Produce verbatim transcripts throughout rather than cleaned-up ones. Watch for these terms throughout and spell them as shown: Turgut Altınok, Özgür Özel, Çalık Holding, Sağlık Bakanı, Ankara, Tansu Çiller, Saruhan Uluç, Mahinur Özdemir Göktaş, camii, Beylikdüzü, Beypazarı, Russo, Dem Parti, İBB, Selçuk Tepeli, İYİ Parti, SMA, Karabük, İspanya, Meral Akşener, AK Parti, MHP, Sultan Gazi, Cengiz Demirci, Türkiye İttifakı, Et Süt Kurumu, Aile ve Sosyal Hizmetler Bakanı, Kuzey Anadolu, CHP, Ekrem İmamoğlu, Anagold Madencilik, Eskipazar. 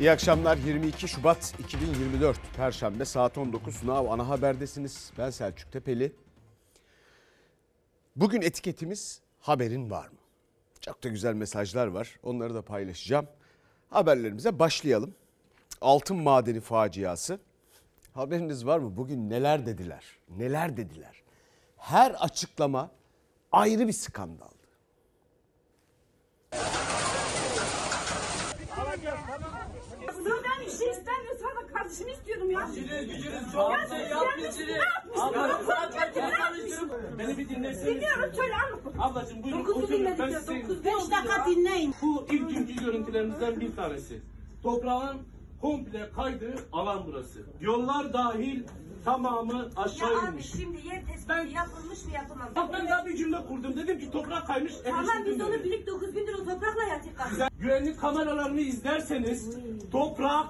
İyi akşamlar. yirmi iki Şubat iki bin yirmi dört Perşembe saat on dokuz Nav Ana Haber'desiniz. Ben Selçuk Tepeli. Bugün etiketimiz haberin var mı? Çok da güzel mesajlar var. Onları da paylaşacağım. Haberlerimize başlayalım. Altın madeni faciası. Haberiniz var mı? Bugün neler dediler? Neler dediler? Her açıklama ayrı bir skandal. Sözden bir şey istemiyorsan da kardeşimi istiyordum ya. Biliriz, biliriz. Çoğaltı yap, biliriz. Beni bir dinlesiniz. Dinliyorum, söyle anlatın. Ablacığım buyurun. Dokuzu dinledik ya, dokuz. Beş dakika dinleyin. Bu ilk günkü görüntülerimizden bir tanesi. Toprağın komple kaydığı alan burası. Yollar dahil tamamı aşağı ya inmiş. Abi şimdi yer tespiti yapılmış mı yapılmamış? Bak ben daha bir cümle kurdum. Dedim ki toprak kaymış. Tamam biz onu bilip dokuz gündür o toprakla yatırdık. Güvenlik kameralarını izlerseniz toprak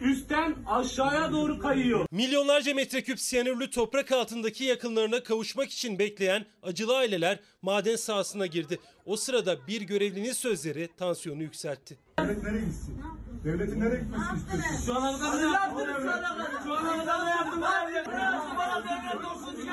üstten aşağıya doğru kayıyor. Milyonlarca metreküp siyanürlü toprak altındaki yakınlarına kavuşmak için bekleyen acılı aileler maden sahasına girdi. O sırada bir görevlinin sözleri tansiyonu yükseltti. Devlet nereye gitsin? Devletin nereye gitmesini istiyorsun? Şu an Ankara'da yaptım. Şu an Ankara'da yaptım. Burası bana devlet olsun diye.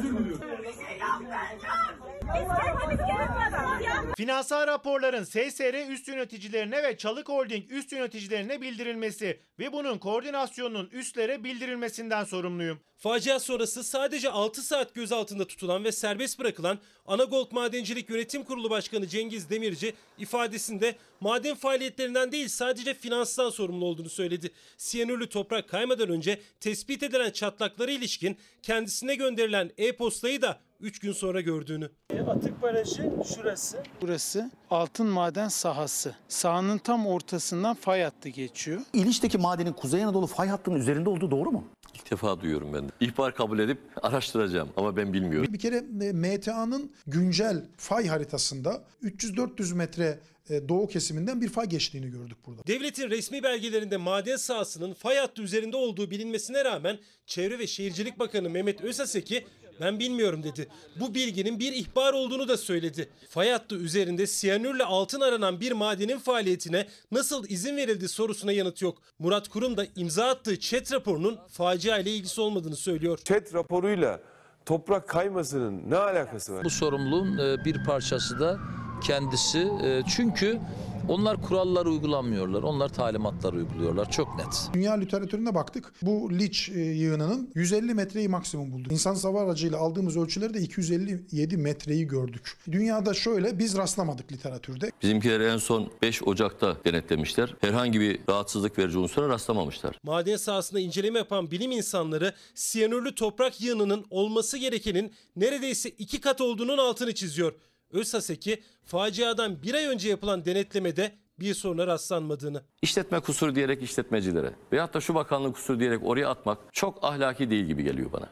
Özür diliyorum. Bir şey yapmayacağım. Biz kendimiz gerekmeden. Finansal raporların S S R üst yöneticilerine ve Çalık Holding üst yöneticilerine bildirilmesi ve bunun koordinasyonunun üstlere bildirilmesinden sorumluyum. Facia sonrası sadece altı saat gözaltında tutulan ve serbest bırakılan Anagold Madencilik Yönetim Kurulu Başkanı Cengiz Demirci ifadesinde maden faaliyetlerinden değil sadece finanstan sorumlu olduğunu söyledi. Siyanürlü toprak kaymadan önce tespit edilen çatlaklara ilişkin kendisine gönderilen e-postayı da üç gün sonra gördüğünü. Atık barajı şurası. Burası altın maden sahası. Sahanın tam ortasından fay hattı geçiyor. İliç'teki madenin Kuzey Anadolu fay hattının üzerinde olduğu doğru mu? İlk defa duyuyorum ben de. İhbar kabul edip araştıracağım ama ben bilmiyorum. Bir kere M T A'nın güncel fay haritasında üç yüz dört yüz metre doğu kesiminden bir fay geçtiğini gördük burada. Devletin resmi belgelerinde maden sahasının fay hattı üzerinde olduğu bilinmesine rağmen Çevre ve Şehircilik Bakanı Mehmet Özhaseki ben bilmiyorum dedi. Bu bilginin bir ihbar olduğunu da söyledi. Fay hattı üzerinde siyanürle altın aranan bir madenin faaliyetine nasıl izin verildi sorusuna yanıt yok. Murat Kurum da imza attığı ÇED raporunun facia ile ilgisi olmadığını söylüyor. ÇED raporuyla toprak kaymasının ne alakası var? Bu sorumluluğun bir parçası da kendisi. Çünkü onlar kuralları uygulamıyorlar. Onlar talimatları uyguluyorlar. Çok net. Dünya literatürüne baktık. Bu liç yığınının yüz elli metreyi maksimum bulduk. İnsan sava aracıyla aldığımız ölçüleri de iki yüz elli yedi metreyi gördük. Dünyada şöyle biz rastlamadık literatürde. Bizimkileri en son beş Ocak'ta denetlemişler. Herhangi bir rahatsızlık verici unsura rastlamamışlar. Maden sahasında inceleme yapan bilim insanları siyanürlü toprak yığınının olması gerekenin neredeyse iki kat olduğunun altını çiziyor. Özhaseki faciadan bir ay önce yapılan denetlemede bir soruna rastlanmadığını. İşletme kusuru diyerek işletmecilere veyahut da şu bakanlık kusuru diyerek oraya atmak çok ahlaki değil gibi geliyor bana.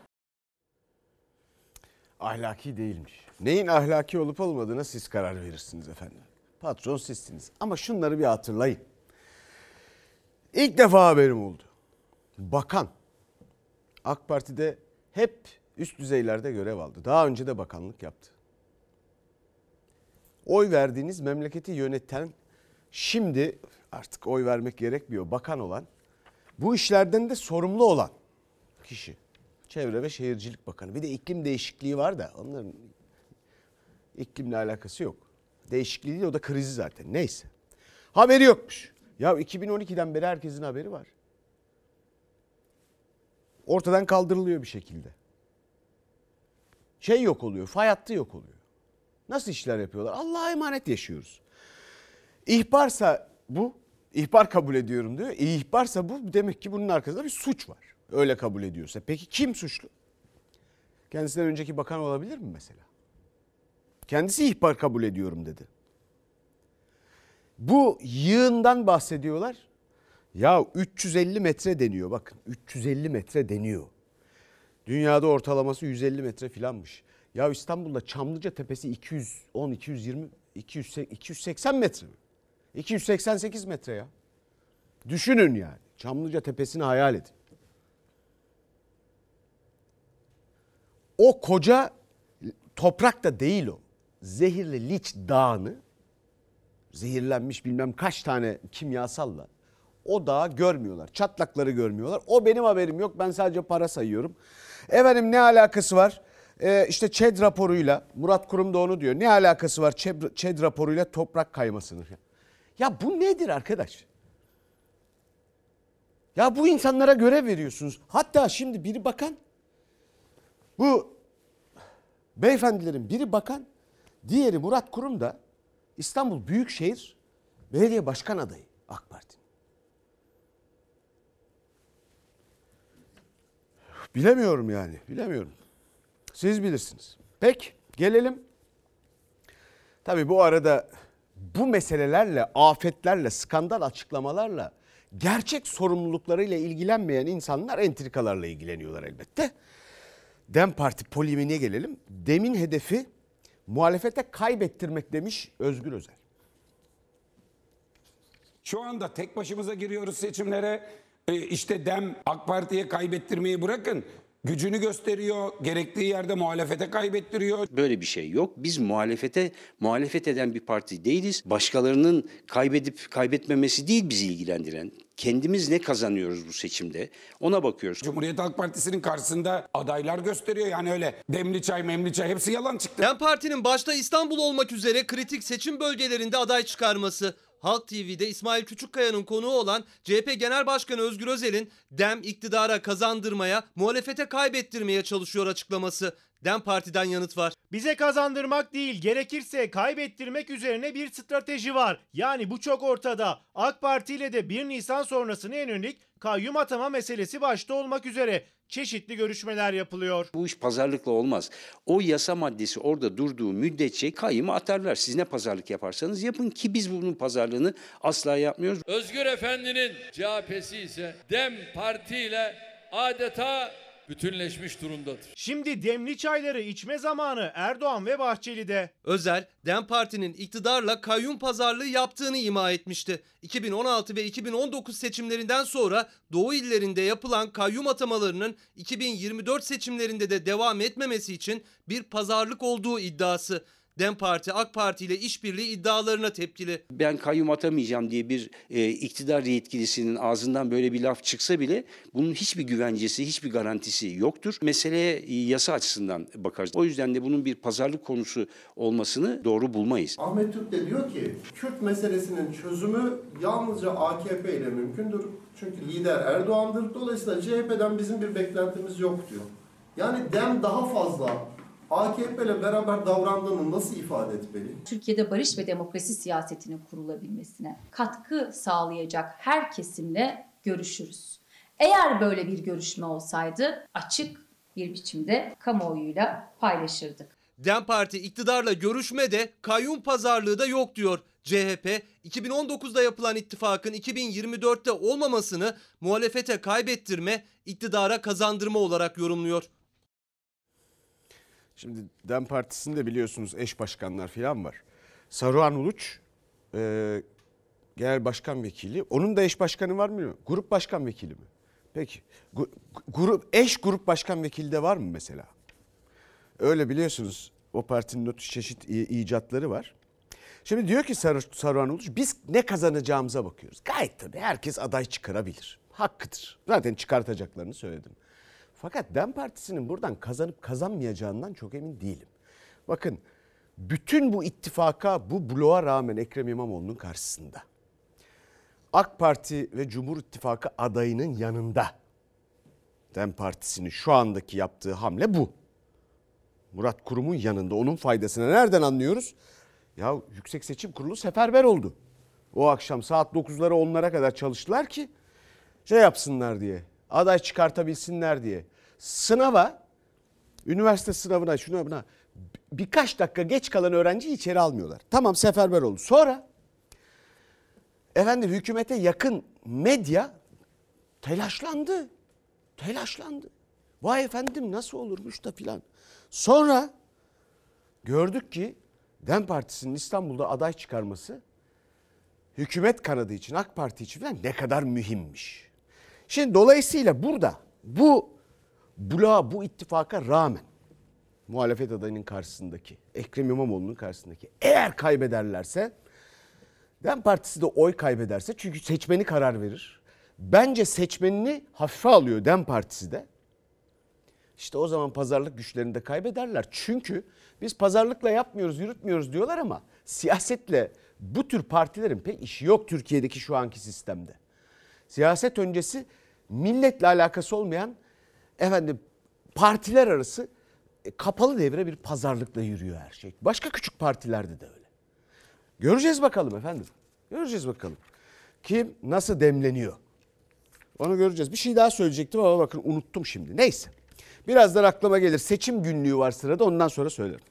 Ahlaki değilmiş. Neyin ahlaki olup olmadığına siz karar verirsiniz efendim. Patron sizsiniz ama şunları bir hatırlayın. İlk defa haberim oldu. Bakan. A K Parti'de hep üst düzeylerde görev aldı. Daha önce de bakanlık yaptı. Oy verdiğiniz memleketi yöneten, şimdi artık oy vermek gerekmiyor, bakan olan, bu işlerden de sorumlu olan kişi. Çevre ve Şehircilik Bakanı. Bir de iklim değişikliği var da onların iklimle alakası yok. Değişikliği değil, o da krizi zaten. Neyse. Haberi yokmuş. Ya iki bin on ikiden beri herkesin haberi var. Ortadan kaldırılıyor bir şekilde. Şey yok oluyor, fay hattı yok oluyor. Nasıl işler yapıyorlar? Allah'a emanet yaşıyoruz. İhbarsa bu, ihbar kabul ediyorum diyor. İhbarsa bu demek ki bunun arkasında bir suç var. Öyle kabul ediyorsa. Peki kim suçlu? Kendisinden önceki bakan olabilir mi mesela? Kendisi ihbar kabul ediyorum dedi. Bu yığından bahsediyorlar. Ya üç yüz elli metre deniyor bakın. üç yüz elli metre deniyor. Dünyada ortalaması yüz elli metre filanmış. Ya İstanbul'da Çamlıca Tepesi iki yüz on, iki yüz yirmi, iki yüz seksen metre mi? iki yüz seksen sekiz metre ya. Düşünün yani. Çamlıca Tepesi'ni hayal edin. O koca toprak da değil o. Zehirli liç dağını, zehirlenmiş bilmem kaç tane kimyasalla o dağı görmüyorlar. Çatlakları görmüyorlar. O benim haberim yok. Ben sadece para sayıyorum. Efendim ne alakası var? Ee, işte ÇED raporuyla, Murat Kurum da onu diyor. Ne alakası var ÇED, ÇED raporuyla toprak kaymasının? Ya bu nedir arkadaş? Ya bu insanlara görev veriyorsunuz. Hatta şimdi biri bakan, bu beyefendilerin biri bakan, diğeri Murat Kurum da İstanbul Büyükşehir Belediye Başkan adayı AK Parti. Bilemiyorum yani, bilemiyorum. Siz bilirsiniz. Peki, gelelim. Tabii bu arada bu meselelerle, afetlerle, skandal açıklamalarla, gerçek sorumluluklarıyla ilgilenmeyen insanlar entrikalarla ilgileniyorlar elbette. Dem Parti polimine gelelim. Dem'in hedefi muhalefete kaybettirmek demiş Özgür Özel. Şu anda tek başımıza giriyoruz seçimlere. E işte Dem AK Parti'ye kaybettirmeyi bırakın. Gücünü gösteriyor, gerektiği yerde muhalefete kaybettiriyor. Böyle bir şey yok. Biz muhalefete, muhalefet eden bir parti değiliz. Başkalarının kaybedip kaybetmemesi değil bizi ilgilendiren. Kendimiz ne kazanıyoruz bu seçimde ona bakıyoruz. Cumhuriyet Halk Partisi'nin karşısında adaylar gösteriyor. Yani öyle demli çay memli çay hepsi yalan çıktı. Dem Parti'nin başta İstanbul olmak üzere kritik seçim bölgelerinde aday çıkarması. Halk T V'de İsmail Küçükkaya'nın konuğu olan C H P Genel Başkanı Özgür Özel'in Dem iktidara kazandırmaya, muhalefete kaybettirmeye çalışıyor açıklaması. Dem Parti'den yanıt var. Bize kazandırmak değil, gerekirse kaybettirmek üzerine bir strateji var. Yani bu çok ortada. AK Parti ile de bir Nisan sonrasına yönelik kayyum atama meselesi başta olmak üzere çeşitli görüşmeler yapılıyor. Bu iş pazarlıkla olmaz. O yasa maddesi orada durduğu müddetçe kayyumu atarlar. Siz ne pazarlık yaparsanız yapın ki biz bunun pazarlığını asla yapmıyoruz. Özgür Efendi'nin C H P'si ise Dem Parti ile adeta bütünleşmiş durumdadır. Şimdi demli çayları içme zamanı Erdoğan ve Bahçeli'de. Özel, Dem Parti'nin iktidarla kayyum pazarlığı yaptığını ima etmişti. iki bin on altı ve iki bin on dokuz seçimlerinden sonra Doğu illerinde yapılan kayyum atamalarının iki bin yirmi dört seçimlerinde de devam etmemesi için bir pazarlık olduğu iddiası. Dem Parti, AK Parti ile işbirliği iddialarına tepkili. Ben kayyum atamayacağım diye bir e, iktidar yetkilisinin ağzından böyle bir laf çıksa bile bunun hiçbir güvencesi, hiçbir garantisi yoktur. Meseleye e, yasa açısından bakarız. O yüzden de bunun bir pazarlık konusu olmasını doğru bulmayız. Ahmet Türk de diyor ki Kürt meselesinin çözümü yalnızca A K P ile mümkündür. Çünkü lider Erdoğan'dır. Dolayısıyla C H P'den bizim bir beklentimiz yok diyor. Yani Dem daha fazla A K P ile beraber davrandığını nasıl ifade etmeli? Türkiye'de barış ve demokrasi siyasetinin kurulabilmesine katkı sağlayacak her kesimle görüşürüz. Eğer böyle bir görüşme olsaydı açık bir biçimde kamuoyuyla paylaşırdık. Dem Parti iktidarla görüşme de kayyum pazarlığı da yok diyor. C H P iki bin on dokuzda yapılan ittifakın iki bin yirmi dörtte olmamasını muhalefete kaybettirme, iktidara kazandırma olarak yorumluyor. Şimdi Dem Partisi'nde biliyorsunuz eş başkanlar falan var. Saruhan Uluç e, genel başkan vekili. Onun da eş başkanı var mı? Grup başkan vekili mi? Peki. Gu, grup, eş grup başkan vekili de var mı mesela? Öyle biliyorsunuz o partinin o çeşit icatları var. Şimdi diyor ki Sar, Saruhan Uluç biz ne kazanacağımıza bakıyoruz. Gayet tabii herkes aday çıkarabilir. Hakkıdır. Zaten çıkartacaklarını söyledim. Fakat Dem Partisi'nin buradan kazanıp kazanmayacağından çok emin değilim. Bakın bütün bu ittifaka, bu bloğa rağmen Ekrem İmamoğlu'nun karşısında. AK Parti ve Cumhur İttifakı adayının yanında. Dem Partisi'nin şu andaki yaptığı hamle bu. Murat Kurum'un yanında, onun faydasını nereden anlıyoruz? Ya Yüksek Seçim Kurulu seferber oldu. O akşam saat dokuzlara onlara kadar çalıştılar ki şey yapsınlar diye. Aday çıkartabilsinler diye. Sınava, üniversite sınavına, şuna buna birkaç dakika geç kalan öğrenciyi içeri almıyorlar. Tamam seferber oldu. Sonra efendim hükümete yakın medya telaşlandı. Telaşlandı. Vay efendim nasıl olurmuş da filan. Sonra gördük ki Dem Partisi'nin İstanbul'da aday çıkarması hükümet kanadı için, AK Parti için filan ne kadar mühimmiş. Şimdi dolayısıyla burada bu bloğa, bu ittifaka rağmen muhalefet adayının karşısındaki, Ekrem İmamoğlu'nun karşısındaki eğer kaybederlerse Dem Partisi de oy kaybederse, çünkü seçmeni karar verir. Bence seçmenini hafife alıyor Dem Partisi de. İşte o zaman pazarlık güçlerini de kaybederler. Çünkü biz pazarlıkla yapmıyoruz, yürütmüyoruz diyorlar ama siyasetle bu tür partilerin pek işi yok Türkiye'deki şu anki sistemde. Siyaset öncesi milletle alakası olmayan efendim partiler arası kapalı devre bir pazarlıkla yürüyor her şey. Başka küçük partilerde de öyle. Göreceğiz bakalım efendim. Göreceğiz bakalım. Kim nasıl demleniyor? Onu göreceğiz. Bir şey daha söyleyecektim ama bakın unuttum şimdi. Neyse. Birazdan aklıma gelir. Seçim günlüğü var sırada, ondan sonra söylerim.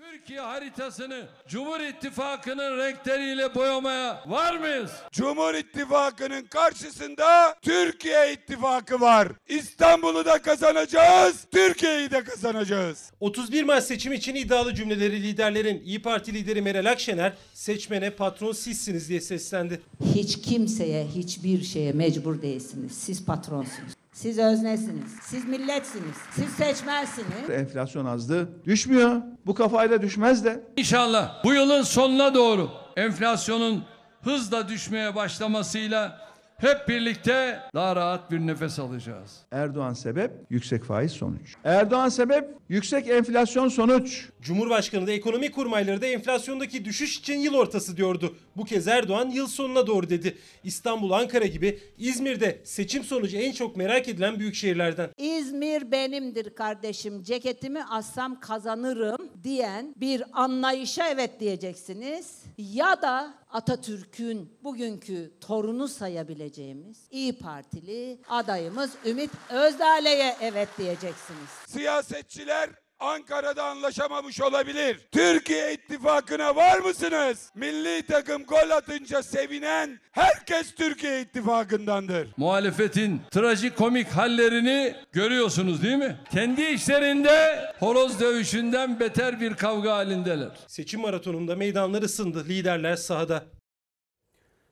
Türkiye haritasını Cumhur İttifakı'nın renkleriyle boyamaya var mıyız? Cumhur İttifakı'nın karşısında Türkiye İttifakı var. İstanbul'u da kazanacağız, Türkiye'yi de kazanacağız. otuz bir Mart seçim için iddialı cümleleri liderlerin, İYİ Parti lideri Meral Akşener seçmene patron sizsiniz diye seslendi. Hiç kimseye, hiçbir şeye mecbur değilsiniz. Siz patronsunuz. Siz öznesiniz, siz milletsiniz, siz seçmensiniz. Enflasyon azdı, düşmüyor. Bu kafayla düşmez de. İnşallah bu yılın sonuna doğru enflasyonun hızla düşmeye başlamasıyla hep birlikte daha rahat bir nefes alacağız. Erdoğan sebep, yüksek faiz sonuç. Erdoğan sebep, yüksek enflasyon sonuç. Cumhurbaşkanı da ekonomi kurmayları da enflasyondaki düşüş için yıl ortası diyordu. Bu kez Erdoğan yıl sonuna doğru dedi. İstanbul, Ankara gibi İzmir'de seçim sonucu en çok merak edilen büyük şehirlerden. İzmir benimdir kardeşim, ceketimi assam kazanırım diyen bir anlayışa evet diyeceksiniz. Ya da Atatürk'ün bugünkü torunu sayabileceğimiz İYİ Partili adayımız Ümit Özdağ'la'ya evet diyeceksiniz. Siyasetçiler Ankara'da anlaşamamış olabilir. Türkiye İttifakı'na var mısınız? Milli takım gol atınca sevinen herkes Türkiye İttifakı'ndandır. Muhalefetin trajikomik hallerini görüyorsunuz değil mi? Kendi işlerinde horoz dövüşünden beter bir kavga halindeler. Seçim maratonunda meydanlar ısındı, liderler sahada.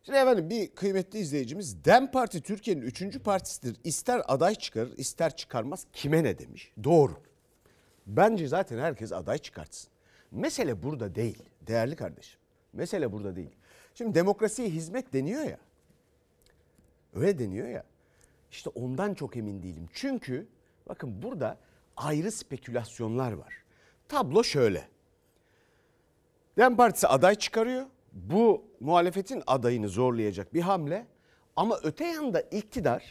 Şimdi efendim bir kıymetli izleyicimiz, Dem Parti Türkiye'nin üçüncü partisidir. İster aday çıkarır, ister çıkarmaz, kime ne demiş? Doğru. Bence zaten herkes aday çıkartsın. Mesele burada değil değerli kardeşim. Mesele burada değil. Şimdi demokrasiye hizmet deniyor ya. Öyle deniyor ya. İşte ondan çok emin değilim. Çünkü bakın burada ayrı spekülasyonlar var. Tablo şöyle. Dem Partisi aday çıkarıyor. Bu muhalefetin adayını zorlayacak bir hamle. Ama öte yanda iktidar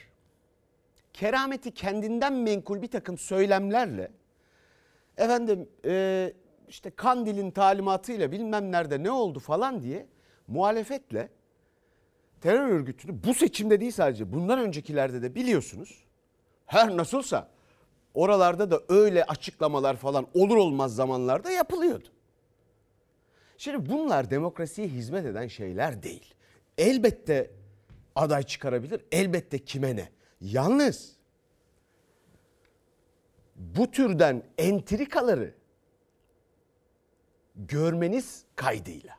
kerameti kendinden menkul bir takım söylemlerle efendim e, işte Kandil'in talimatıyla bilmem nerede ne oldu falan diye muhalefetle terör örgütünü bu seçimde değil sadece bundan öncekilerde de biliyorsunuz. Her nasılsa oralarda da öyle açıklamalar falan olur olmaz zamanlarda yapılıyordu. Şimdi bunlar demokrasiye hizmet eden şeyler değil. Elbette aday çıkarabilir, elbette kime ne. Yalnız bu türden entrikaları görmeniz kaydıyla.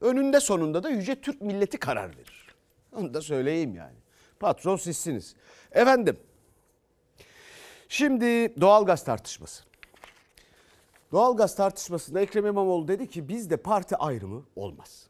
Önünde sonunda da Yüce Türk Milleti karar verir. Onu da söyleyeyim yani. Patron sizsiniz. Efendim, şimdi doğalgaz tartışması. Doğalgaz tartışmasında Ekrem İmamoğlu dedi ki bizde parti ayrımı olmaz.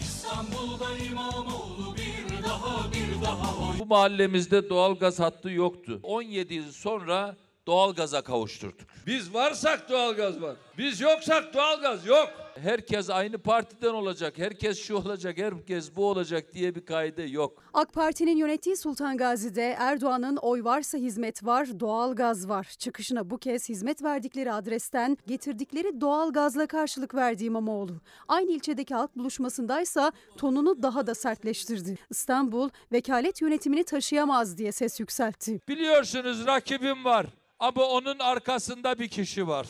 İstanbul'da İmamoğlu bir daha bir daha oy. Bu mahallemizde doğalgaz hattı yoktu. on yedi yıl sonra doğalgaza kavuşturduk. Biz varsak doğalgaz var. Biz yoksak doğalgaz yok. Herkes aynı partiden olacak, herkes şu olacak, herkes bu olacak diye bir kaide yok. AK Parti'nin yönettiği Sultan Gazi'de Erdoğan'ın oy varsa hizmet var, doğalgaz var çıkışına bu kez hizmet verdikleri adresten getirdikleri doğalgazla karşılık verdi İmamoğlu. Aynı ilçedeki halk buluşmasındaysa tonunu daha da sertleştirdi. İstanbul vekalet yönetimini taşıyamaz diye ses yükseltti. Biliyorsunuz rakibim var ama onun arkasında bir kişi var.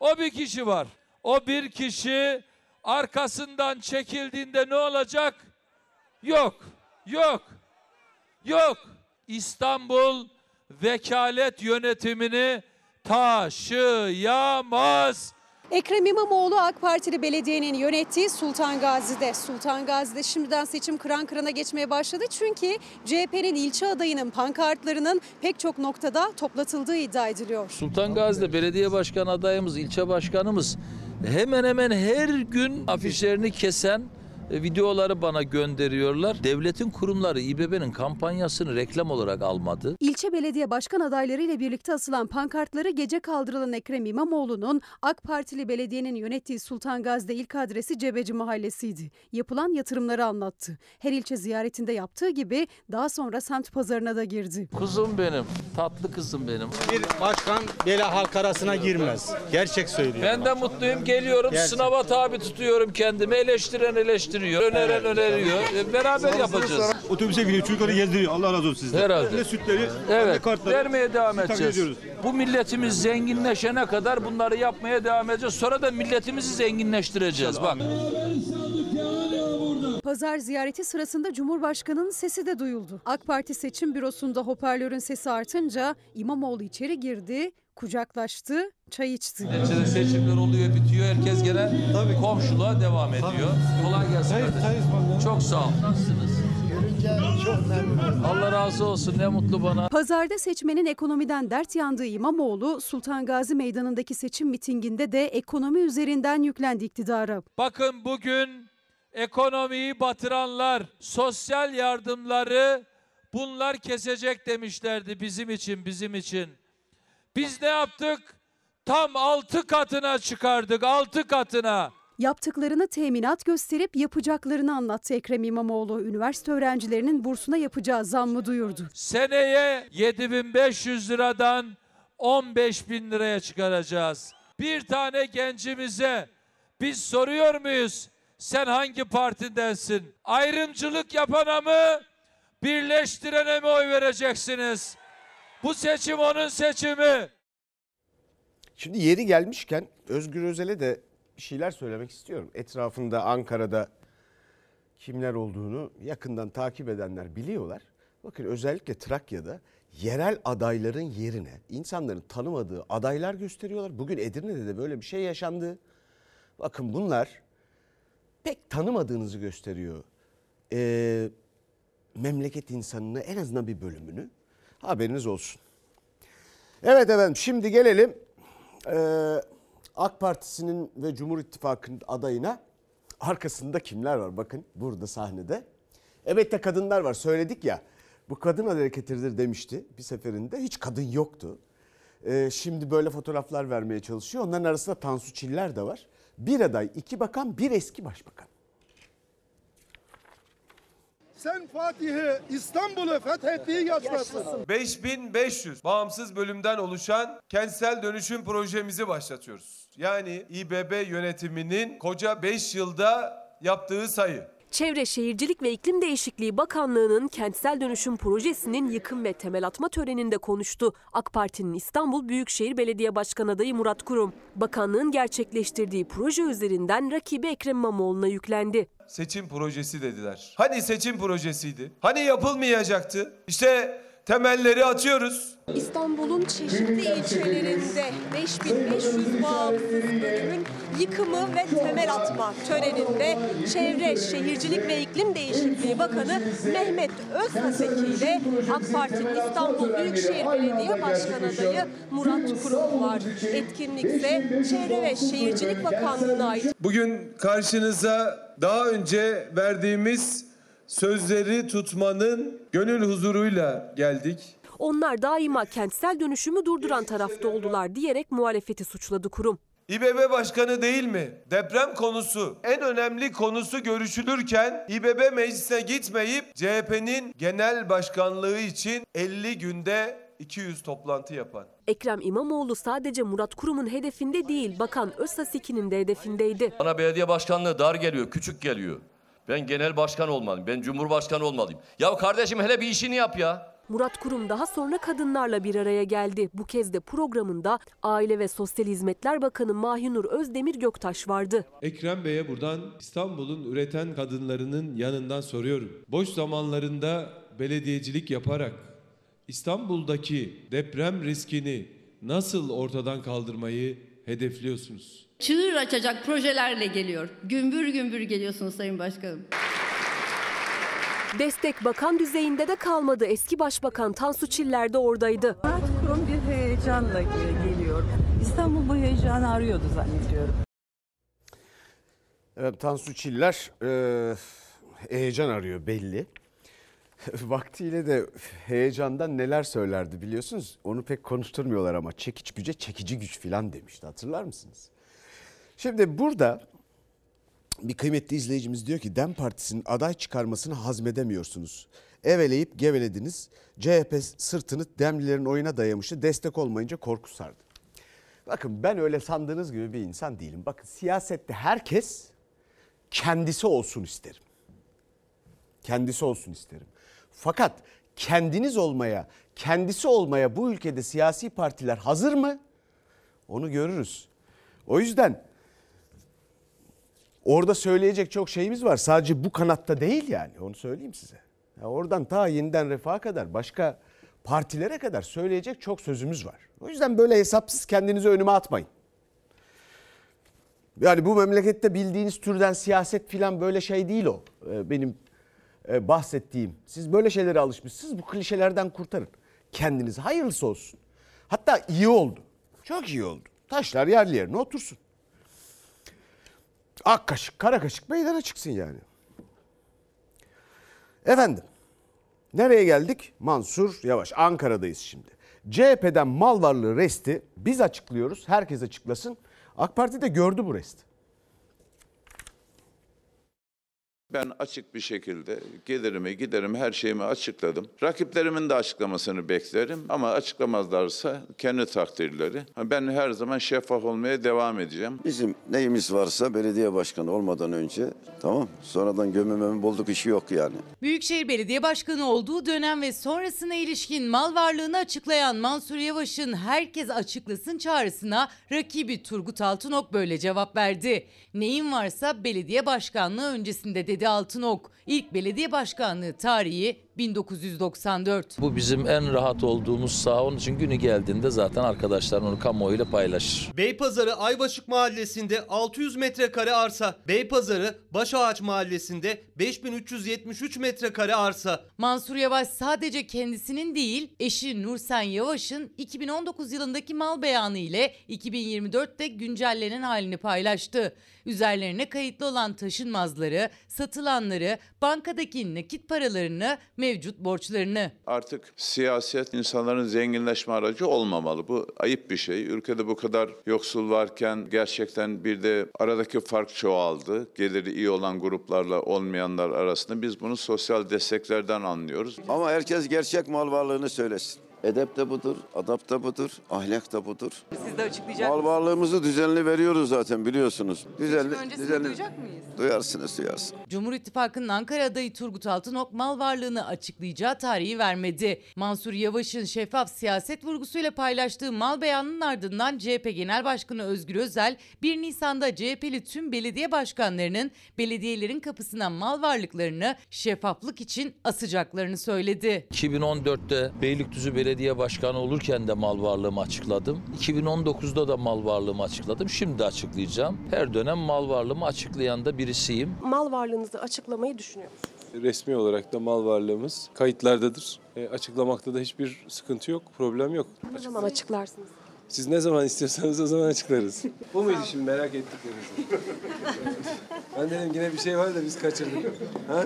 O bir kişi var. O bir kişi arkasından çekildiğinde ne olacak? Yok, yok, yok. İstanbul vekalet yönetimini taşıyamaz. Ekrem İmamoğlu AK Partili belediyenin yönettiği Sultan Gazi'de. Sultan Gazi'de şimdiden seçim kıran kırana geçmeye başladı. Çünkü C H P'nin ilçe adayının pankartlarının pek çok noktada toplatıldığı iddia ediliyor. Sultan Gazi'de belediye başkan adayımız, ilçe başkanımız hemen hemen her gün afişlerini kesen videoları bana gönderiyorlar. Devletin kurumları İBB'nin kampanyasını reklam olarak almadı. İlçe belediye başkan adaylarıyla birlikte asılan pankartları gece kaldırılan Ekrem İmamoğlu'nun AK Partili belediyenin yönettiği Sultan Gazi'de ilk adresi Cebeci Mahallesi'ydi. Yapılan yatırımları anlattı. Her ilçe ziyaretinde yaptığı gibi daha sonra semt pazarına da girdi. Kuzum benim, tatlı kızım benim. Bir başkan böyle halk arasına girmez. Gerçek söylüyorum. Ben de mutluyum, geliyorum. Gerçek. Sınava tabi tutuyorum kendimi. Eleştiren eleştiren. Öneren öneriyor. Beraber yapacağız. Otobüse biniyor, çocukları gezdiriyor. Allah razı olsun sizden. Herhalde. Sütleri, evet, kartları vermeye devam edeceğiz. Bu milletimiz zenginleşene kadar bunları yapmaya devam edeceğiz. Sonra da milletimizi zenginleştireceğiz. Bak. Pazar ziyareti sırasında Cumhurbaşkanı'nın sesi de duyuldu. AK Parti seçim bürosunda hoparlörün sesi artınca İmamoğlu içeri girdi, kucaklaştı, çay içti. İlçede seçimler oluyor, bitiyor. Herkes gene tabii komşuluğa devam ediyor. Tabii. Kolay gelsin. Hayır, hayır, çok sağ olun. Nasılsınız? Allah razı olsun, ne mutlu bana. Pazarda seçmenin ekonomiden dert yandığı İmamoğlu, Sultan Gazi Meydanı'ndaki seçim mitinginde de ekonomi üzerinden yüklendi iktidara. Bakın bugün ekonomiyi batıranlar, sosyal yardımları bunlar kesecek demişlerdi bizim için, bizim için. Biz ne yaptık? Tam altı katına çıkardık, altı katına. Yaptıklarını teminat gösterip yapacaklarını anlattı Ekrem İmamoğlu. Üniversite öğrencilerinin bursuna yapacağı zammı duyurdu. Seneye yedi bin beş yüz liradan on beş bin liraya çıkaracağız. Bir tane gencimize biz soruyor muyuz? Sen hangi partidensin? Ayrımcılık yapana mı, birleştirene mi oy vereceksiniz? Bu seçim onun seçimi. Şimdi yeri gelmişken Özgür Özel'e de bir şeyler söylemek istiyorum. Etrafında, Ankara'da kimler olduğunu yakından takip edenler biliyorlar. Bakın özellikle Trakya'da yerel adayların yerine insanların tanımadığı adaylar gösteriyorlar. Bugün Edirne'de de böyle bir şey yaşandı. Bakın bunlar pek tanımadığınızı gösteriyor. Ee, memleket insanını, en azından bir bölümünü. Haberiniz olsun. Evet efendim, şimdi gelelim ee, AK Partisi'nin ve Cumhur İttifakı'nın adayına. Arkasında kimler var bakın burada sahnede. Evet de kadınlar var, söyledik ya. Bu kadın hareketidir demişti bir seferinde. Hiç kadın yoktu. Ee, şimdi böyle fotoğraflar vermeye çalışıyor. Onların arasında Tansu Çiller de var. Bir aday, iki bakan, bir eski başbakan. Sen Fatih'i, İstanbul'u fethettiği yaşlısın. beş bin beş yüz bağımsız bölümden oluşan kentsel dönüşüm projemizi başlatıyoruz. Yani İBB yönetiminin koca beş yılda yaptığı sayı. Çevre, Şehircilik ve İklim Değişikliği Bakanlığı'nın kentsel dönüşüm projesinin yıkım ve temel atma töreninde konuştu AK Parti'nin İstanbul Büyükşehir Belediye Başkan adayı Murat Kurum. Bakanlığın gerçekleştirdiği proje üzerinden rakibi Ekrem İmamoğlu'na yüklendi. Seçim projesi dediler. Hani seçim projesiydi? Hani yapılmayacaktı? İşte temelleri atıyoruz. İstanbul'un çeşitli ilçelerinde beş bin beş yüz bağımsız bölümün yıkımı ve temel atma töreninde Çevre, Şehircilik ve İklim Değişikliği Bakanı Mehmet Özhaseki ile AK Parti'nin İstanbul Büyükşehir Belediye Başkanı adayı Murat Kurum var. Etkinlikte Çevre ve Şehircilik Bakanlığı'na ait. Bugün karşınıza daha önce verdiğimiz sözleri tutmanın gönül huzuruyla geldik. Onlar daima kentsel dönüşümü durduran tarafta oldular diyerek muhalefeti suçladı Kurum. İBB Başkanı değil mi? Deprem konusu en önemli konusu görüşülürken İBB meclisine gitmeyip C H P'nin genel başkanlığı için elli günde iki yüz toplantı yapan. Ekrem İmamoğlu sadece Murat Kurum'un hedefinde değil, Bakan Özhaseki'nin de hedefindeydi. Bana belediye başkanlığı dar geliyor, küçük geliyor. Ben genel başkan olmalıyım, ben cumhurbaşkanı olmalıyım. Ya kardeşim hele bir işini yap ya. Murat Kurum daha sonra kadınlarla bir araya geldi. Bu kez de programında Aile ve Sosyal Hizmetler Bakanı Mahinur Özdemir Göktaş vardı. Ekrem Bey'e buradan İstanbul'un üreten kadınlarının yanından soruyorum. Boş zamanlarında belediyecilik yaparak İstanbul'daki deprem riskini nasıl ortadan kaldırmayı hedefliyorsunuz? Çığır açacak projelerle geliyor. Gümbür gümbür geliyorsunuz Sayın Başkanım. Destek bakan düzeyinde de kalmadı. Eski Başbakan Tansu Çiller de oradaydı. Murat Kurum bir heyecanla geliyor. İstanbul bu heyecanı arıyordu zannediyorum. Evet, Tansu Çiller e, heyecan arıyor belli. Vaktiyle de heyecandan neler söylerdi biliyorsunuz. Onu pek konuşturmuyorlar ama çekiç güce çekici güç filan demişti, hatırlar mısınız? Şimdi burada bir kıymetli izleyicimiz diyor ki Dem Partisi'nin aday çıkarmasını hazmedemiyorsunuz. Eveleyip gevelediniz. C H P sırtını Demlilerin oyuna dayamıştı. Destek olmayınca korku sardı. Bakın ben öyle sandığınız gibi bir insan değilim. Bakın siyasette herkes kendisi olsun isterim. Kendisi olsun isterim. Fakat kendiniz olmaya, kendisi olmaya bu ülkede siyasi partiler hazır mı? Onu görürüz. O yüzden orada söyleyecek çok şeyimiz var. Sadece bu kanatta değil yani, onu söyleyeyim size. Ya oradan ta Yeniden Refaha kadar, başka partilere kadar söyleyecek çok sözümüz var. O yüzden böyle hesapsız kendinizi önüme atmayın. Yani bu memlekette bildiğiniz türden siyaset filan böyle şey değil o. Benim bahsettiğim. Siz böyle şeylere alışmışsınız. Bu klişelerden kurtarın kendinizi. Hayırlısı olsun. Hatta iyi oldu. Çok iyi oldu. Taşlar yerli yerine otursun. Ak kaşık, kara kaşık meydana çıksın yani. Efendim, nereye geldik? Mansur Yavaş. Ankara'dayız şimdi. C H P'den mal varlığı resti biz açıklıyoruz. Herkes açıklasın. AK Parti de gördü bu resti. Ben açık bir şekilde gelirimi, giderim, her şeyimi açıkladım. Rakiplerimin de açıklamasını beklerim ama açıklamazlarsa kendi takdirleri. Ben her zaman şeffaf olmaya devam edeceğim. Bizim neyimiz varsa belediye başkanı olmadan önce, tamam, sonradan gömmemem bolduk işi yok yani. Büyükşehir Belediye Başkanı olduğu dönem ve sonrasına ilişkin mal varlığını açıklayan Mansur Yavaş'ın herkes açıklasın çağrısına rakibi Turgut Altınok böyle cevap verdi. Neyin varsa belediye başkanlığı öncesinde dedi. dedi Altınok. İlk belediye başkanlığı tarihi bin dokuz yüz doksan dört. Bu bizim en rahat olduğumuz saha. Onun için günü geldiğinde zaten arkadaşlar onu kamuoyuyla paylaşır. Beypazarı Aybaşık Mahallesi'nde altı yüz metrekare arsa, Beypazarı Başağaç Mahallesi'nde beş bin üç yüz yetmiş üç metrekare arsa. Mansur Yavaş sadece kendisinin değil, eşi Nursen Yavaş'ın iki bin on dokuz yılındaki mal beyanı ile iki bin yirmi dörtte güncellenen halini paylaştı. Üzerlerine kayıtlı olan taşınmazları, satılanları, bankadaki nakit paralarını, mevcut borçlarını. Artık siyaset insanların zenginleşme aracı olmamalı. Bu ayıp bir şey. Ülkede bu kadar yoksul varken gerçekten bir de aradaki fark çoğaldı. Geliri iyi olan gruplarla olmayanlar arasında. Biz bunu sosyal desteklerden anlıyoruz. Ama herkes gerçek mal varlığını söylesin. Edep de budur, adap da budur, ahlak da budur. Siz de açıklayacak mısınız? Mal varlığımızı düzenli veriyoruz zaten biliyorsunuz. Düzenli, düzenli duyacak mıyız? Duyarsınız, duyarsınız. Cumhur İttifakı'nın Ankara adayı Turgut Altınok mal varlığını açıklayacağı tarihi vermedi. Mansur Yavaş'ın şeffaf siyaset vurgusuyla paylaştığı mal beyanının ardından C H P Genel Başkanı Özgür Özel, bir Nisan'da C H P'li tüm belediye başkanlarının belediyelerin kapısına mal varlıklarını şeffaflık için asacaklarını söyledi. iki bin on dörtte Beylikdüzü Belediye Belediye başkanı olurken de mal varlığımı açıkladım. iki bin on dokuzda da mal varlığımı açıkladım. Şimdi de açıklayacağım. Her dönem mal varlığımı açıklayan da birisiyim. Mal varlığınızı açıklamayı düşünüyor musunuz? Resmi olarak da mal varlığımız kayıtlardadır. E, açıklamakta da hiçbir sıkıntı yok, problem yok. Ne zaman açıklarsınız? Siz ne zaman istiyorsanız o zaman açıklarız. Bu muydu şimdi merak ettikleriniz? Ben dedim yine bir şey var da biz kaçırdık. Ha?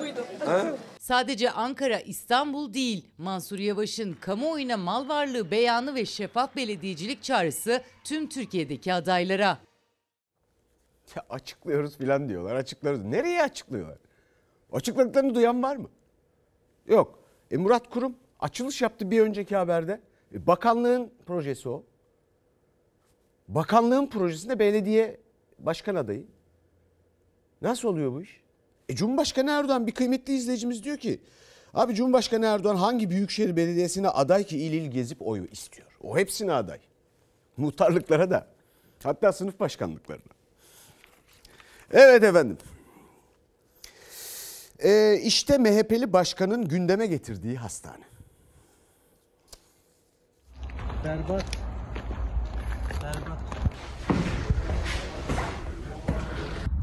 Buydu. Ha? Sadece Ankara, İstanbul değil, Mansur Yavaş'ın kamuoyuna mal varlığı beyanı ve şeffaf belediyecilik çağrısı tüm Türkiye'deki adaylara. Ya açıklıyoruz filan diyorlar, açıklarız. Nereye açıklıyorlar? Açıkladıklarını duyan var mı? Yok. E Murat Kurum açılış yaptı bir önceki haberde. E bakanlığın projesi o. Bakanlığın projesinde belediye başkan adayı. Nasıl oluyor bu iş? E Cumhurbaşkanı Erdoğan, bir kıymetli izleyicimiz diyor ki abi Cumhurbaşkanı Erdoğan hangi büyükşehir belediyesine aday ki il il gezip oyu istiyor? O hepsine aday. Muhtarlıklara da. Hatta sınıf başkanlıklarına. Evet efendim. E işte M H P'li başkanın gündeme getirdiği hastane. Berbat. Berbat.